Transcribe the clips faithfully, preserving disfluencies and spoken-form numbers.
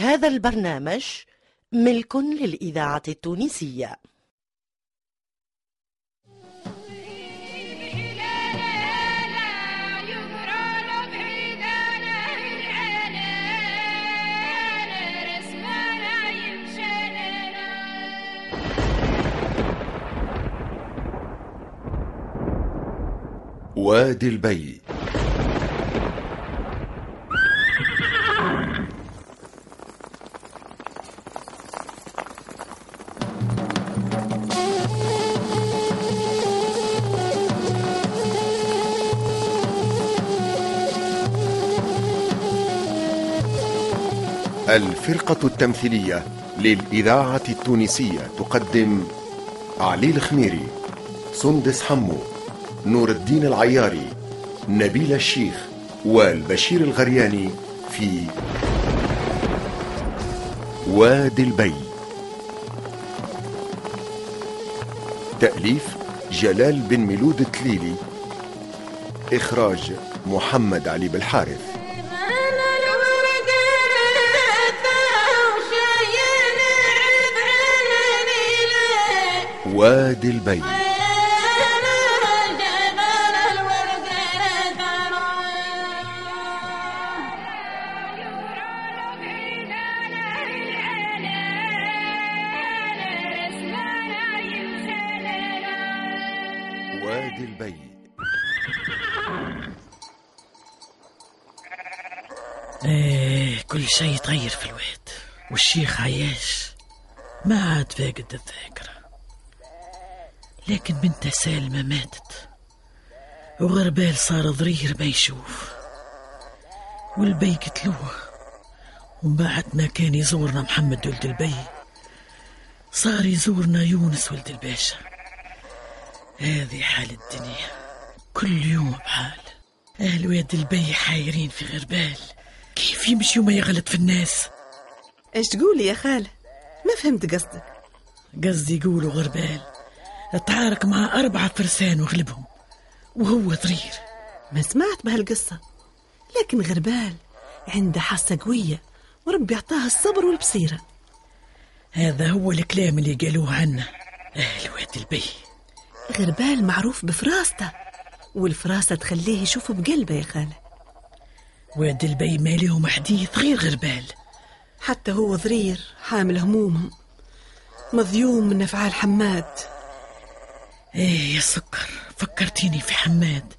هذا البرنامج ملك للإذاعة التونسية. واد الباي. الفرقة التمثيلية للإذاعة التونسية تقدم علي الخميري، سندس حمو، نور الدين العياري، نبيلة الشيخ والبشير الغرياني في واد الباي. تأليف جلال بن ميلود التليلي، إخراج محمد علي بالحارث. واد الباي. واد الباي. ايه، كل شيء تغير في الواد، والشيخ عياش ما عاد فاقد الذاكرة. لكن بنتها سالمة ماتت، وغربال صار ضرير ما يشوف، والبي قتلوه. ومن بعد ما كان يزورنا محمد ولد البي، صار يزورنا يونس ولد الباشا. هذه حال الدنيا، كل يوم بحال. أهل واد البي حايرين في غربال، كيف يمشي وما يغلط في الناس. ايش تقولي يا خالة؟ ما فهمت قصدك. قصدي يقولوا غربال تعارك مع أربعة فرسان وغلبهم وهو ضرير. ما سمعت بهالقصة، لكن غربال عنده حاسة قوية، ورب يعطاها الصبر والبصيرة. هذا هو الكلام اللي قالوه عنا أهل واد البي. غربال معروف بفراسته، والفراسة تخليه يشوف بقلبه يا خالة. واد البي ما لهم حديث غير غربال، حتى هو ضرير حامل همومهم، مظيوم من أفعال حماد. ايه يا سكر، فكرتيني في حماد.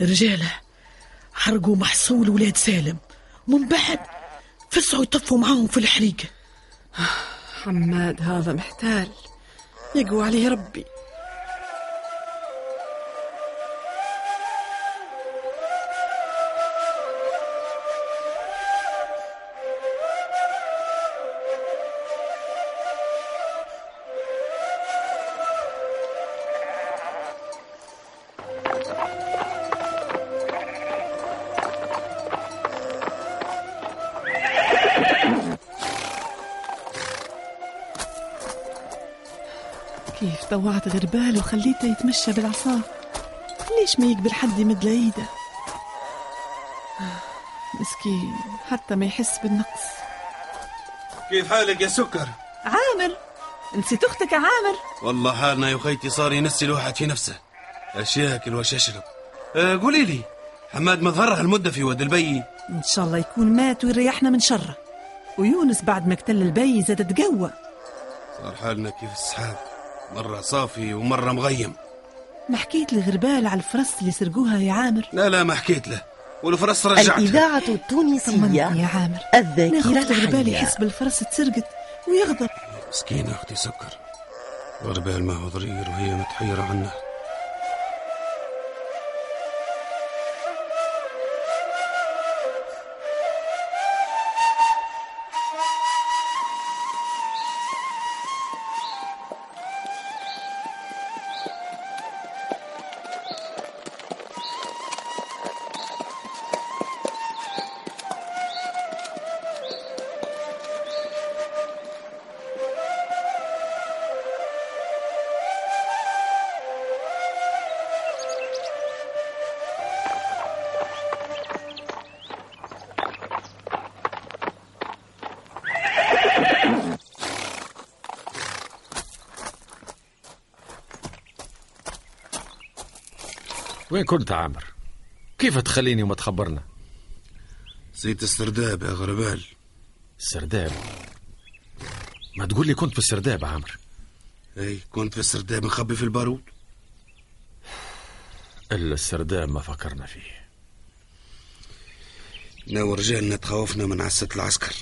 رجاله حرقوا محصول ولاد سالم، ومن بعد فسعوا يطفوا معاهم في الحريقه. حماد هذا محتال، يقوى عليه ربي. كيف طوعت غربال وخليته يتمشى بالعصا؟ ليش ما يقبل حد يمد له ايده؟ مسكين حتى ما يحس بالنقص. كيف حالك يا سكر؟ عامر، نسيت اختك يا عامر. والله حالنا يا خيتي صار ينسي الواحد في نفسه، اش ياكل واش يشرب. أه قولي لي، حماد ما ظهر هالمده في واد البي؟ ان شاء الله يكون مات ويريحنا من شره. ويونس بعد ما قتل البي زاد تقوى. صار حالنا كيف السحاب، مرة صافي ومرة مغيم. ما حكيت لغربال على الفرس اللي سرقوها يا عامر؟ لا لا ما حكيت له، والفرس رجعتها. الإذاعة التونسية يا عامر، الذاكرة غربال يحس بالفرس تسرقت ويغضب. مسكينة أختي سكر، غربال ما هو ضرير وهي متحيرة عنه. وين كنت عامر؟ كيف تخليني وما تخبرنا؟ زيت السرداب يا غربال. السرداب؟ ما تقول لي كنت في السرداب عامر. اي كنت في السرداب مخبي في البارود. الا السرداب ما فكرنا فيه. ناو رجالنا تخوفنا من عسة العسكر،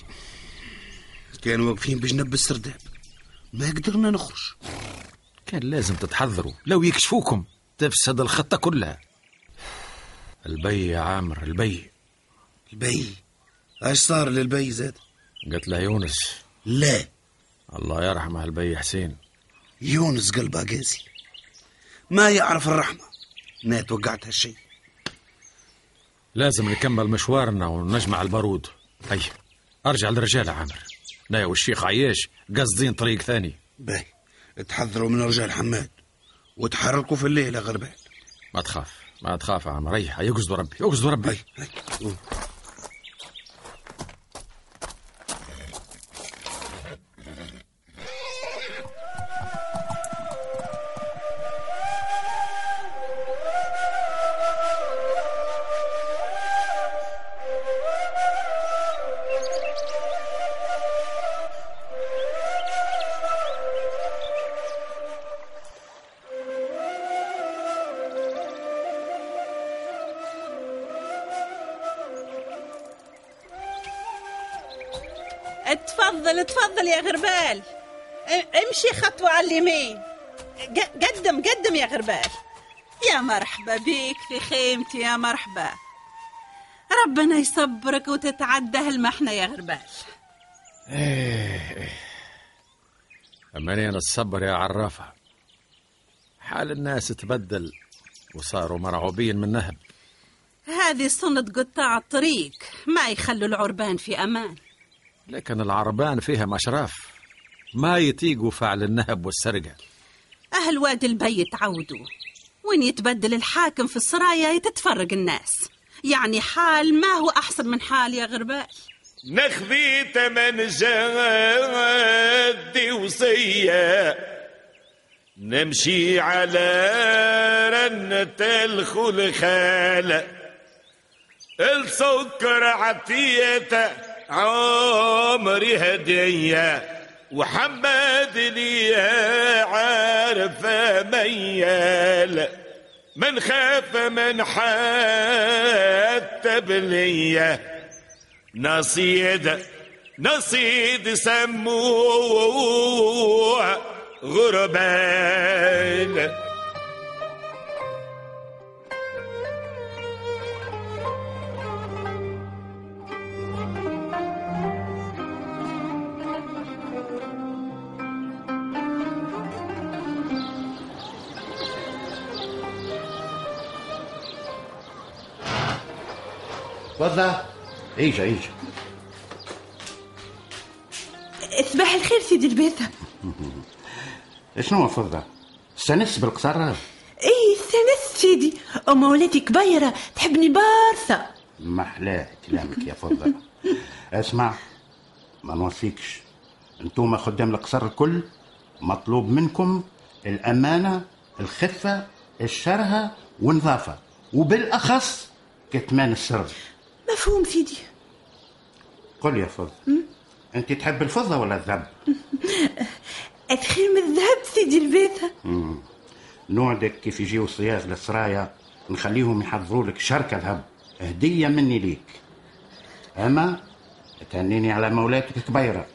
كانوا واقفين بجنب السرداب، ما قدرنا نخرج. كان لازم تتحذروا، لو يكشفوكم تفسد الخطة كلها. البي يا عامر، البي. البي؟ اش صار للبي زاد؟ قتله يونس. لا الله يرحمه البي حسين. يونس قلبه قاسي ما يعرف الرحمة، ما توقعت هالشي. لازم نكمل مشوارنا ونجمع البارود. هيا ارجع للرجال عامر، نايا والشيخ عياش قاصدين طريق ثاني. باهي اتحذروا من رجال حماد وتحركوا في الليل يا غربال. ما تخاف ما تخاف يا عامر. هيا يقصدوا ربي يقصدوا ربي. هيا هيا تفضل تفضل يا غربال، امشي خطوة على اليمين. قدم قدم يا غربال. يا مرحبا بيك في خيمتي، يا مرحبا. ربنا يصبرك وتتعدى هالمحنة يا غربال. ايه اماني انا الصبر يا عرافة. حال الناس تبدل وصاروا مرعوبين من نهب. هذه سنة قطاع الطريق، ما يخلوا العربان في امان. لكن العربان فيها مشراف، ما يطيقوا فعل النهب والسرقة. أهل واد البي تعودوا، وين يتبدل الحاكم في السرايا يتتفرق الناس. يعني حال ما هو أحسن من حال يا غربال. نخذي تمن جادي وسيا، نمشي على رنة الخلخال، السكر عطيته عمري هدية وحمد لي عارف ميال، من خاف من حتى بلية نصيد نصيد سموه غربال. تفضل. ايش ايش صباح الخير سيدي البيثة. شنو فضة؟ استانس بالقصر؟ اي استانس سيدي، أم ولادي كبيرة تحبني بارثة. ما أحلى كلامك يا فضة. اسمع ما نوصيكش، انتوما خدام القصر الكل مطلوب منكم الأمانة، الخفة، الشرهة والنظافة، وبالأخص كتمان السر. مفهوم سيدي. قل يا فضة، انت تحب الفضة ولا الذهب؟ أدخل من الذهب سيدي البيثة. نوعدك كيف يجيو صياغ للسرايا نخليهم يحضروا لك شركة ذهب هدية مني ليك. أما تهنيني على مولاتك الكبيرة.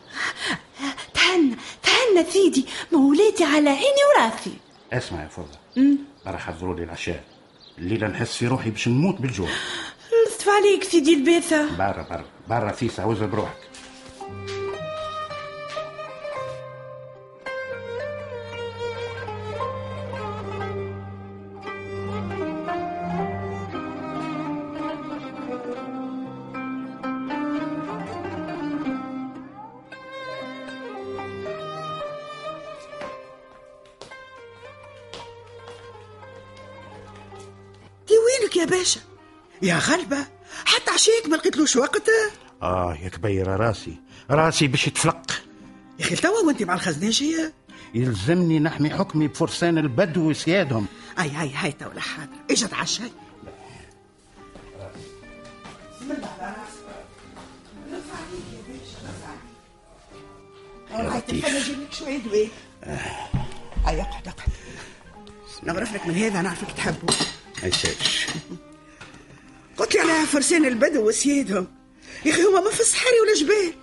تهنى تهنى سيدي، مولاتي على عيني وراسي. اسمع يا فضة، راح حضروا لي العشاء الليلة، نحس في روحي باش نموت بالجوع. نصف عليك سيدي البيثة. برا برا برا فيس، عاوز بروحك. يا غلبة حتى عشيك ما لقيتلوش وقت. اه يا كبيرة راسي راسي باش يتفلق. يا اخي توا وانت مع الخزناشية يلزمني نحمي حكمي بفرسان البدو وسيادهم. اي هاي هاي تولى حاضر اجت عشاي. هاي تفضل اجيب لك شوية دواء. اي اقعد اقعد نغرف لك من هذا نعرفك تحبه. ما يسالش. قلت لي على فرسان البدو وسيادهم، يا اخي هما ما في الصحاري ولا جبال،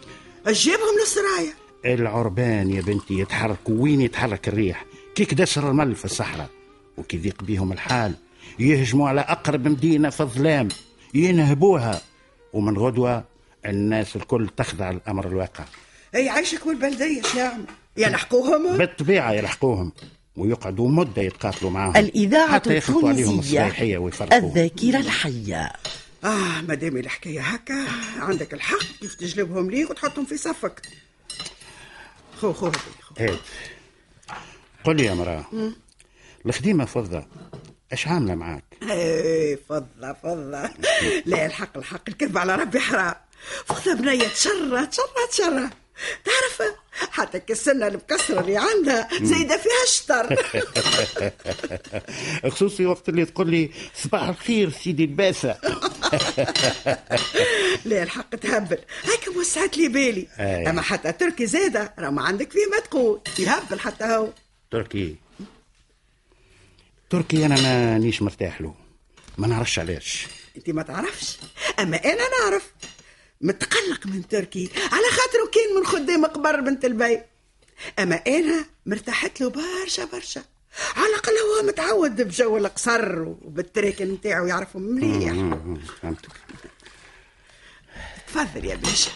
جابهم للسرايا. العربان يا بنتي يتحركوا وين يتحرك الريح، كي كدسر المل في الصحراء، وكي ضيق بيهم الحال يهجموا على اقرب مدينه في الظلام ينهبوها، ومن غدوه الناس الكل تخضع الامر الواقع. اي عايشك والبلديه شنعمل؟ يلحقوهم؟ بالطبيعه يلحقوهم، ويقعدوا مده يتقاتلوا معاهم. الاذاعه التونسيه الذاكره الحيه. اه مادام الحكايه هكا عندك الحق كيف تجلبهم ليك وتحطهم في صفك. خو خو هاي. قل يا مراه، الخديمه فضه اش عامله معاك؟ ايه فضه فضه لا الحق الحق الكذب على ربي حرام. فضه بنيه تشره تشره تشره، تعرف حتى كالسنه المكسره اللي عندها زايده فيها الشطر. خصوصي وقت اللي تقول لي صباح الخير سيدي الباسة. لا الحق تهبل هكا وسعت لي بالي. أيه. اما حتى تركي زاده راه ما عندك فيه ما تقول، يهبل حتى هو تركي. تركي انا مانيش مرتاح له، ما نعرفش علاش. انت ما تعرفش اما انا نعرف. متقلق من تركي على خاطره كان من خدام قبر بنت البي، اما انا مرتاحت له برشا برشا، على الاقل هو متعود بجو القصر وبالتراكن نتاعو يعرفهم مليح. فهمتك. تفضل يا باشا.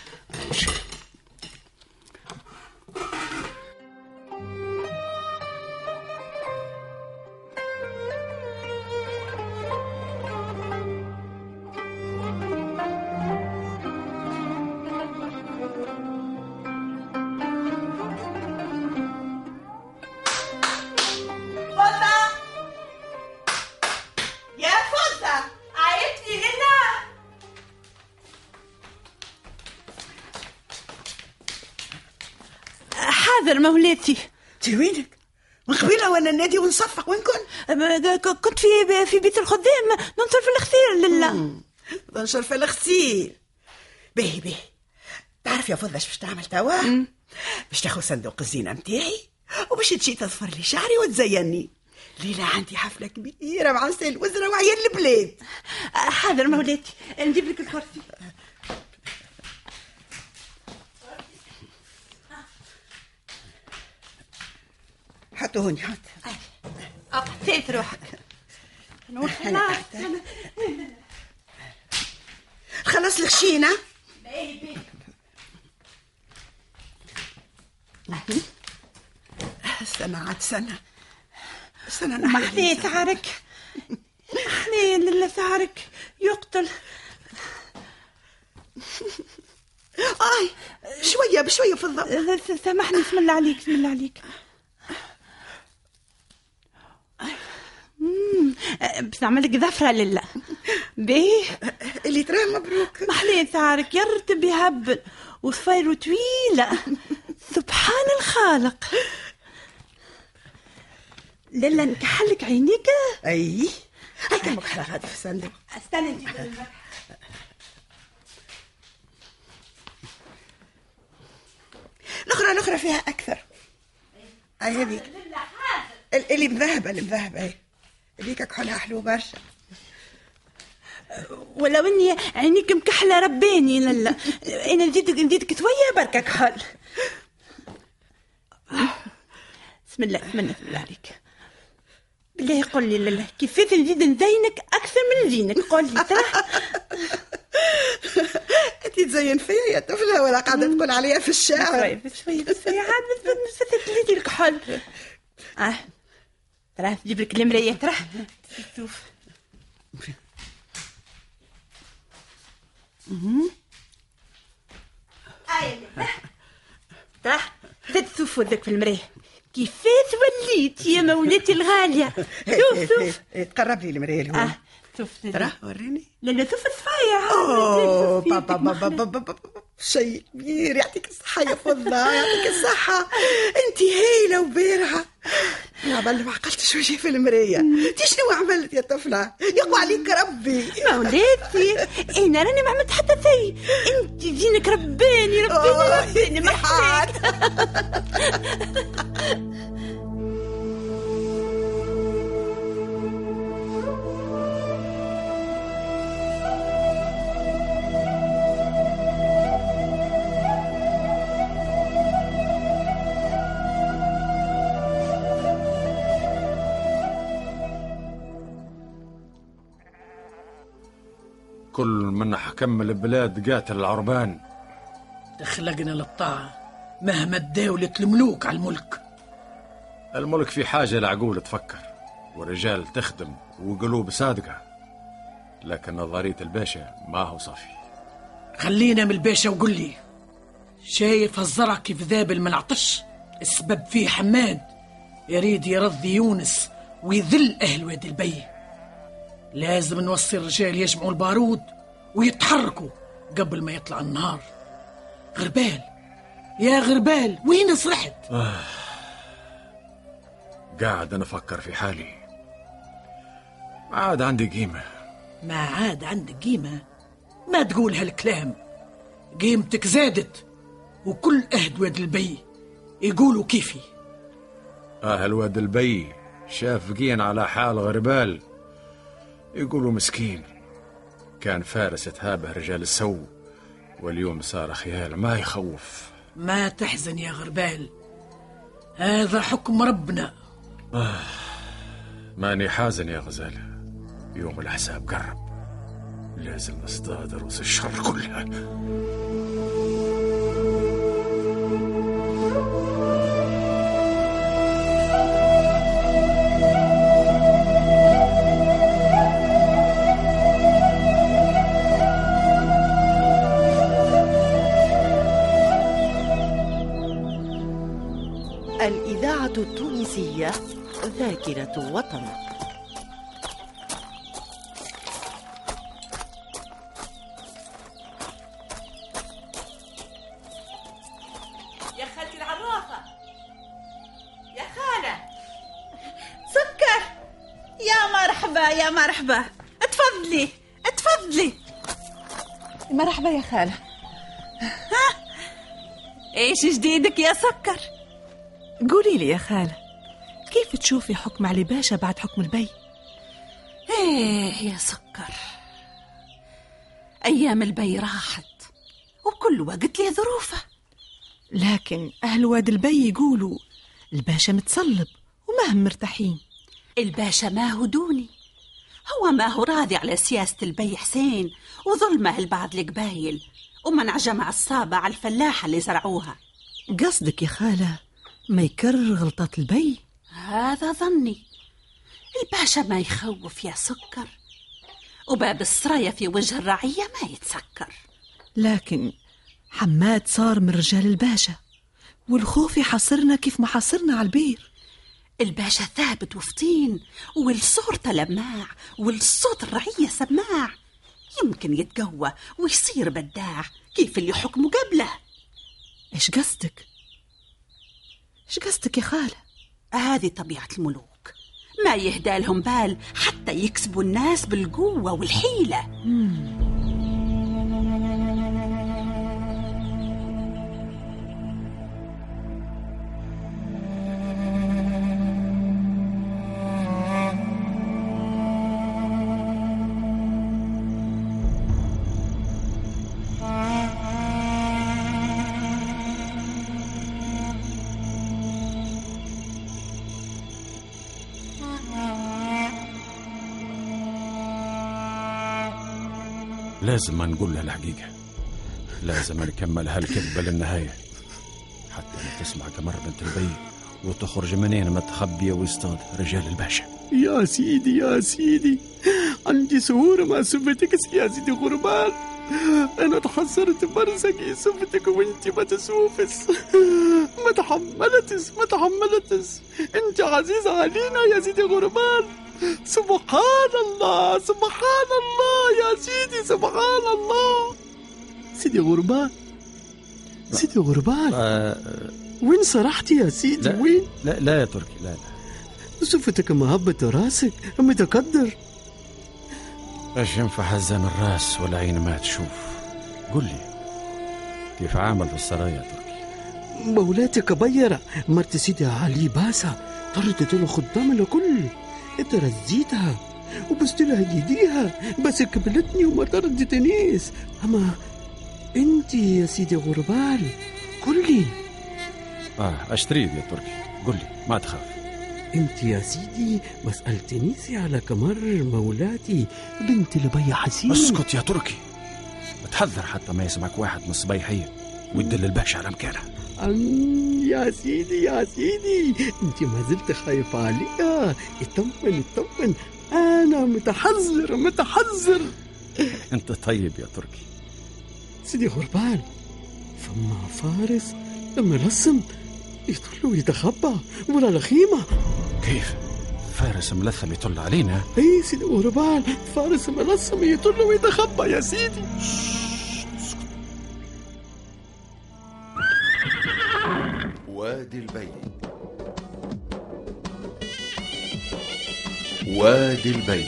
مولاتي تي وينك؟ من قبيله وانا نادي ونصفق وين كنت؟ كنت في في بيت الخدام ننشر في الخسير. لله ننشر في الخسير. باهي باهي. تعرف يا فضه اش باش تعمل توا؟ باش تاخذ صندوق الزينه نتاعي وباش تجي تظفر لي شعري وتزيني. ليله عندي حفله كبيره مع سي الوزراء وعيال البلاد. حاضر مولاتي نجيب لك الكرسي. حطوا هوني حط. أقعد روحك. نور خلاص. خلص الخشينة. باهي باهي. سنة عاد سنة. سنة نحلي. محلي ثعرك. محلي لله ثعرك يقتل. آي شوية بشوية فضة. سامحني بسم الله عليك بسم الله عليك. بس نعملك ظفرة لله. باهي اللي تراه مبروك. محلي ثعرك يرتب يهبل وصفايره طويلة. سبحان الخالق. للا نكحلك عينيك. اي هاكا مكحلة هذه في الصندوق. استنى انت الاخرى الاخرى فيها اكثر. اي هذيك اللي مذهبة اللي مذهبة. اي هذيك كحلها حلو برشا. ولو اني عينيك مكحله رباني للا. انا نزيدك نزيدك شويه بركه كحل. بسم الله بسم الله عليك. بالله قل لي للا كيفاش نزيد نزينك اكثر من زينك؟ قل لي ترى. انت تزين فيا يا طفله ولا قاعده تقول عليا في الشارع؟ شويه شويه عاد بس تزيد الكحل. اه تراه تجيب لك المرايه تراه تشوف. اها اي تراه تشوف وجهك في المرايه كيفاش وليت يا مولاتي الغاليه. شوف شوف. تقرب لي المرايه هون. تفت تراه وريني. لا لا تفت فيا. اوه بابا بابا بابا شيء كبير. يعطيك الصحة يا فضة. يعطيك الصحة. انت هايلة وبارعة. انا عبال ما عقلتش وجهي في المراية. انت شنو عملت يا طفلة؟ يقوى عليك ربي. ما ولادتي انا راني ما عملت حتى شيء. انت دينك رباني رباني رباني محاك. كل من حكم البلاد قاتل العربان. تخلقنا للطاعة مهما تداولت الملوك على الملك. الملك في حاجة لعقول تفكر ورجال تخدم وقلوب صادقة، لكن نظرية الباشا ما هو صافي. خلينا من الباشا وقل لي شايف هالزرع كيف ذابل ما نعطش. السبب فيه حماد يريد يرضي يونس ويذل أهل واد البي. لازم نوصي الرجال يجمعوا البارود ويتحركوا قبل ما يطلع النهار. غربال يا غربال وين سرحت؟ آه. قاعد أنا أفكر في حالي. ما عاد عندي قيمة. ما عاد عندك قيمة؟ ما تقول هالكلام. قيمتك زادت وكل أهل واد البي يقولوا كيفي. أهل واد البي شافقين على حال غربال، يقولوا مسكين كان فارس تهابه رجال السو واليوم صار خيال ما يخوف. ما تحزن يا غربال، هذا حكم ربنا. آه. ماني حازن يا غزالة، يوم الحساب قرب لازم نصطاد رؤوس الشر كلها. التونسية ذاكرة وطن. يا خالتي العروفة، يا خالة سكر. يا مرحبا يا مرحبا، اتفضلي اتفضلي. مرحبا يا خالة. ها ايش جديدك يا سكر؟ قولي لي يا خالة، كيف تشوفي حكم علي باشا بعد حكم البي؟ ايه يا سكر، أيام البي راحت وكل وقت له ظروفه، لكن أهل واد البي يقولوا الباشا متصلب وما هم مرتاحين. الباشا ما هو دوني، هو ما هو راضي على سياسة البي حسين وظلمه لبعض القبايل ومنع جمع الصابة على الفلاحة اللي زرعوها. قصدك يا خالة ما يكرر غلطات البي؟ هذا ظني. الباشا ما يخوف يا سكر، وباب السرايا في وجه الرعية ما يتسكر. لكن حماد صار من رجال الباشا والخوف يحصرنا كيف ما حصرنا على البير. الباشا ثابت وفطين والصورة لماع والصوت الرعية سماع، يمكن يتقوى ويصير بداع كيف اللي حكمه قبله. ايش قصدك؟ ايش قصدك يا خالة؟ هذه طبيعة الملوك، ما يهدالهم بال حتى يكسبوا الناس بالقوة والحيلة. مم. لازم نقول لها الحقيقة، لازم نكمل هالكذبة للنهاية حتى تسمع كمر بنت البي وتخرج منين ما تخبي ويصطاد رجال الباشا. يا سيدي يا سيدي، عندي سهورة مع سبتك يا سيدي غربان. أنا تحسرت برزك يا سبتك وانت ما تسوفس. ما تحملتس ما تحملتس، انت عزيز علينا يا سيدي غربان. سبحان الله سبحان الله يا سيدي سبحان الله. سيدي غربان سيدي غربان آه. وين سرحتي يا سيدي؟ لا وين؟ لا لا يا تركي لا لا شفتك مهبة راسك متقدر. اش ينفع حزام الراس والعين ما تشوف؟ قل لي كيف عامل في السرايا يا تركي؟ مولاتك بيرة مرت سيدي علي باسة طرت تلو خدام الكل اترزيتها وبست لها يديها بس كبلتني وما تردتنيش. اما انت يا سيدي غربال قولي اه اشتريد يا تركي قولي ما تخاف. انت يا سيدي ما سألتنيش على كمر مولاتي بنت البي حسين. اسكت يا تركي اتحذر حتى ما يسمعك واحد من الصبيحيه ويدل الباشا على مكانها. يا سيدي يا سيدي انت ما زلت خايفه عليها. اطمن اطمن انا متحذر متحذر. انت طيب يا تركي. سيدي غربان فما فارس ملثم يطل ويتخبى ولا لخيمه. كيف فارس ملثم يطل علينا؟ اي سيدي غربان فارس ملثم يطل ويتخبى يا سيدي. واد الباي واد الباي.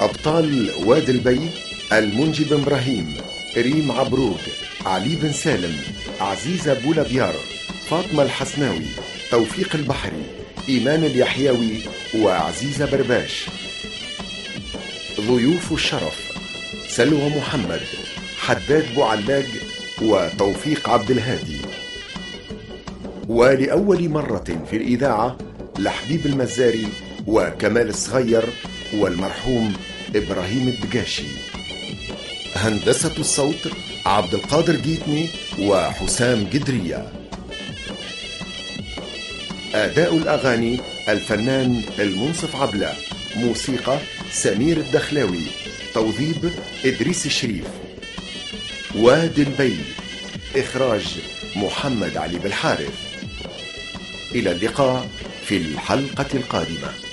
أبطال واد الباي المنجي بن براهيم، ريم عبروق، علي بن سالم، عزيزة بولبيار، فاطمة الحسناوي، توفيق البحري، إيمان اليحياوي وعزيزة برباش. ضيوف الشرف سلوى محمد، حداد بوعلاق وتوفيق عبد الهادي. ولأول مرة في الإذاعة لحبيب المزاري وكمال الصغير والمرحوم إبراهيم الدجاشي. هندسة الصوت عبد القادر جيتني وحسام جدرية. أداء الأغاني الفنان المنصف عبلة. موسيقى سمير الدخلاوي. توظيب إدريس الشريف. واد الباي. إخراج محمد علي بالحارث. إلى اللقاء في الحلقة القادمة.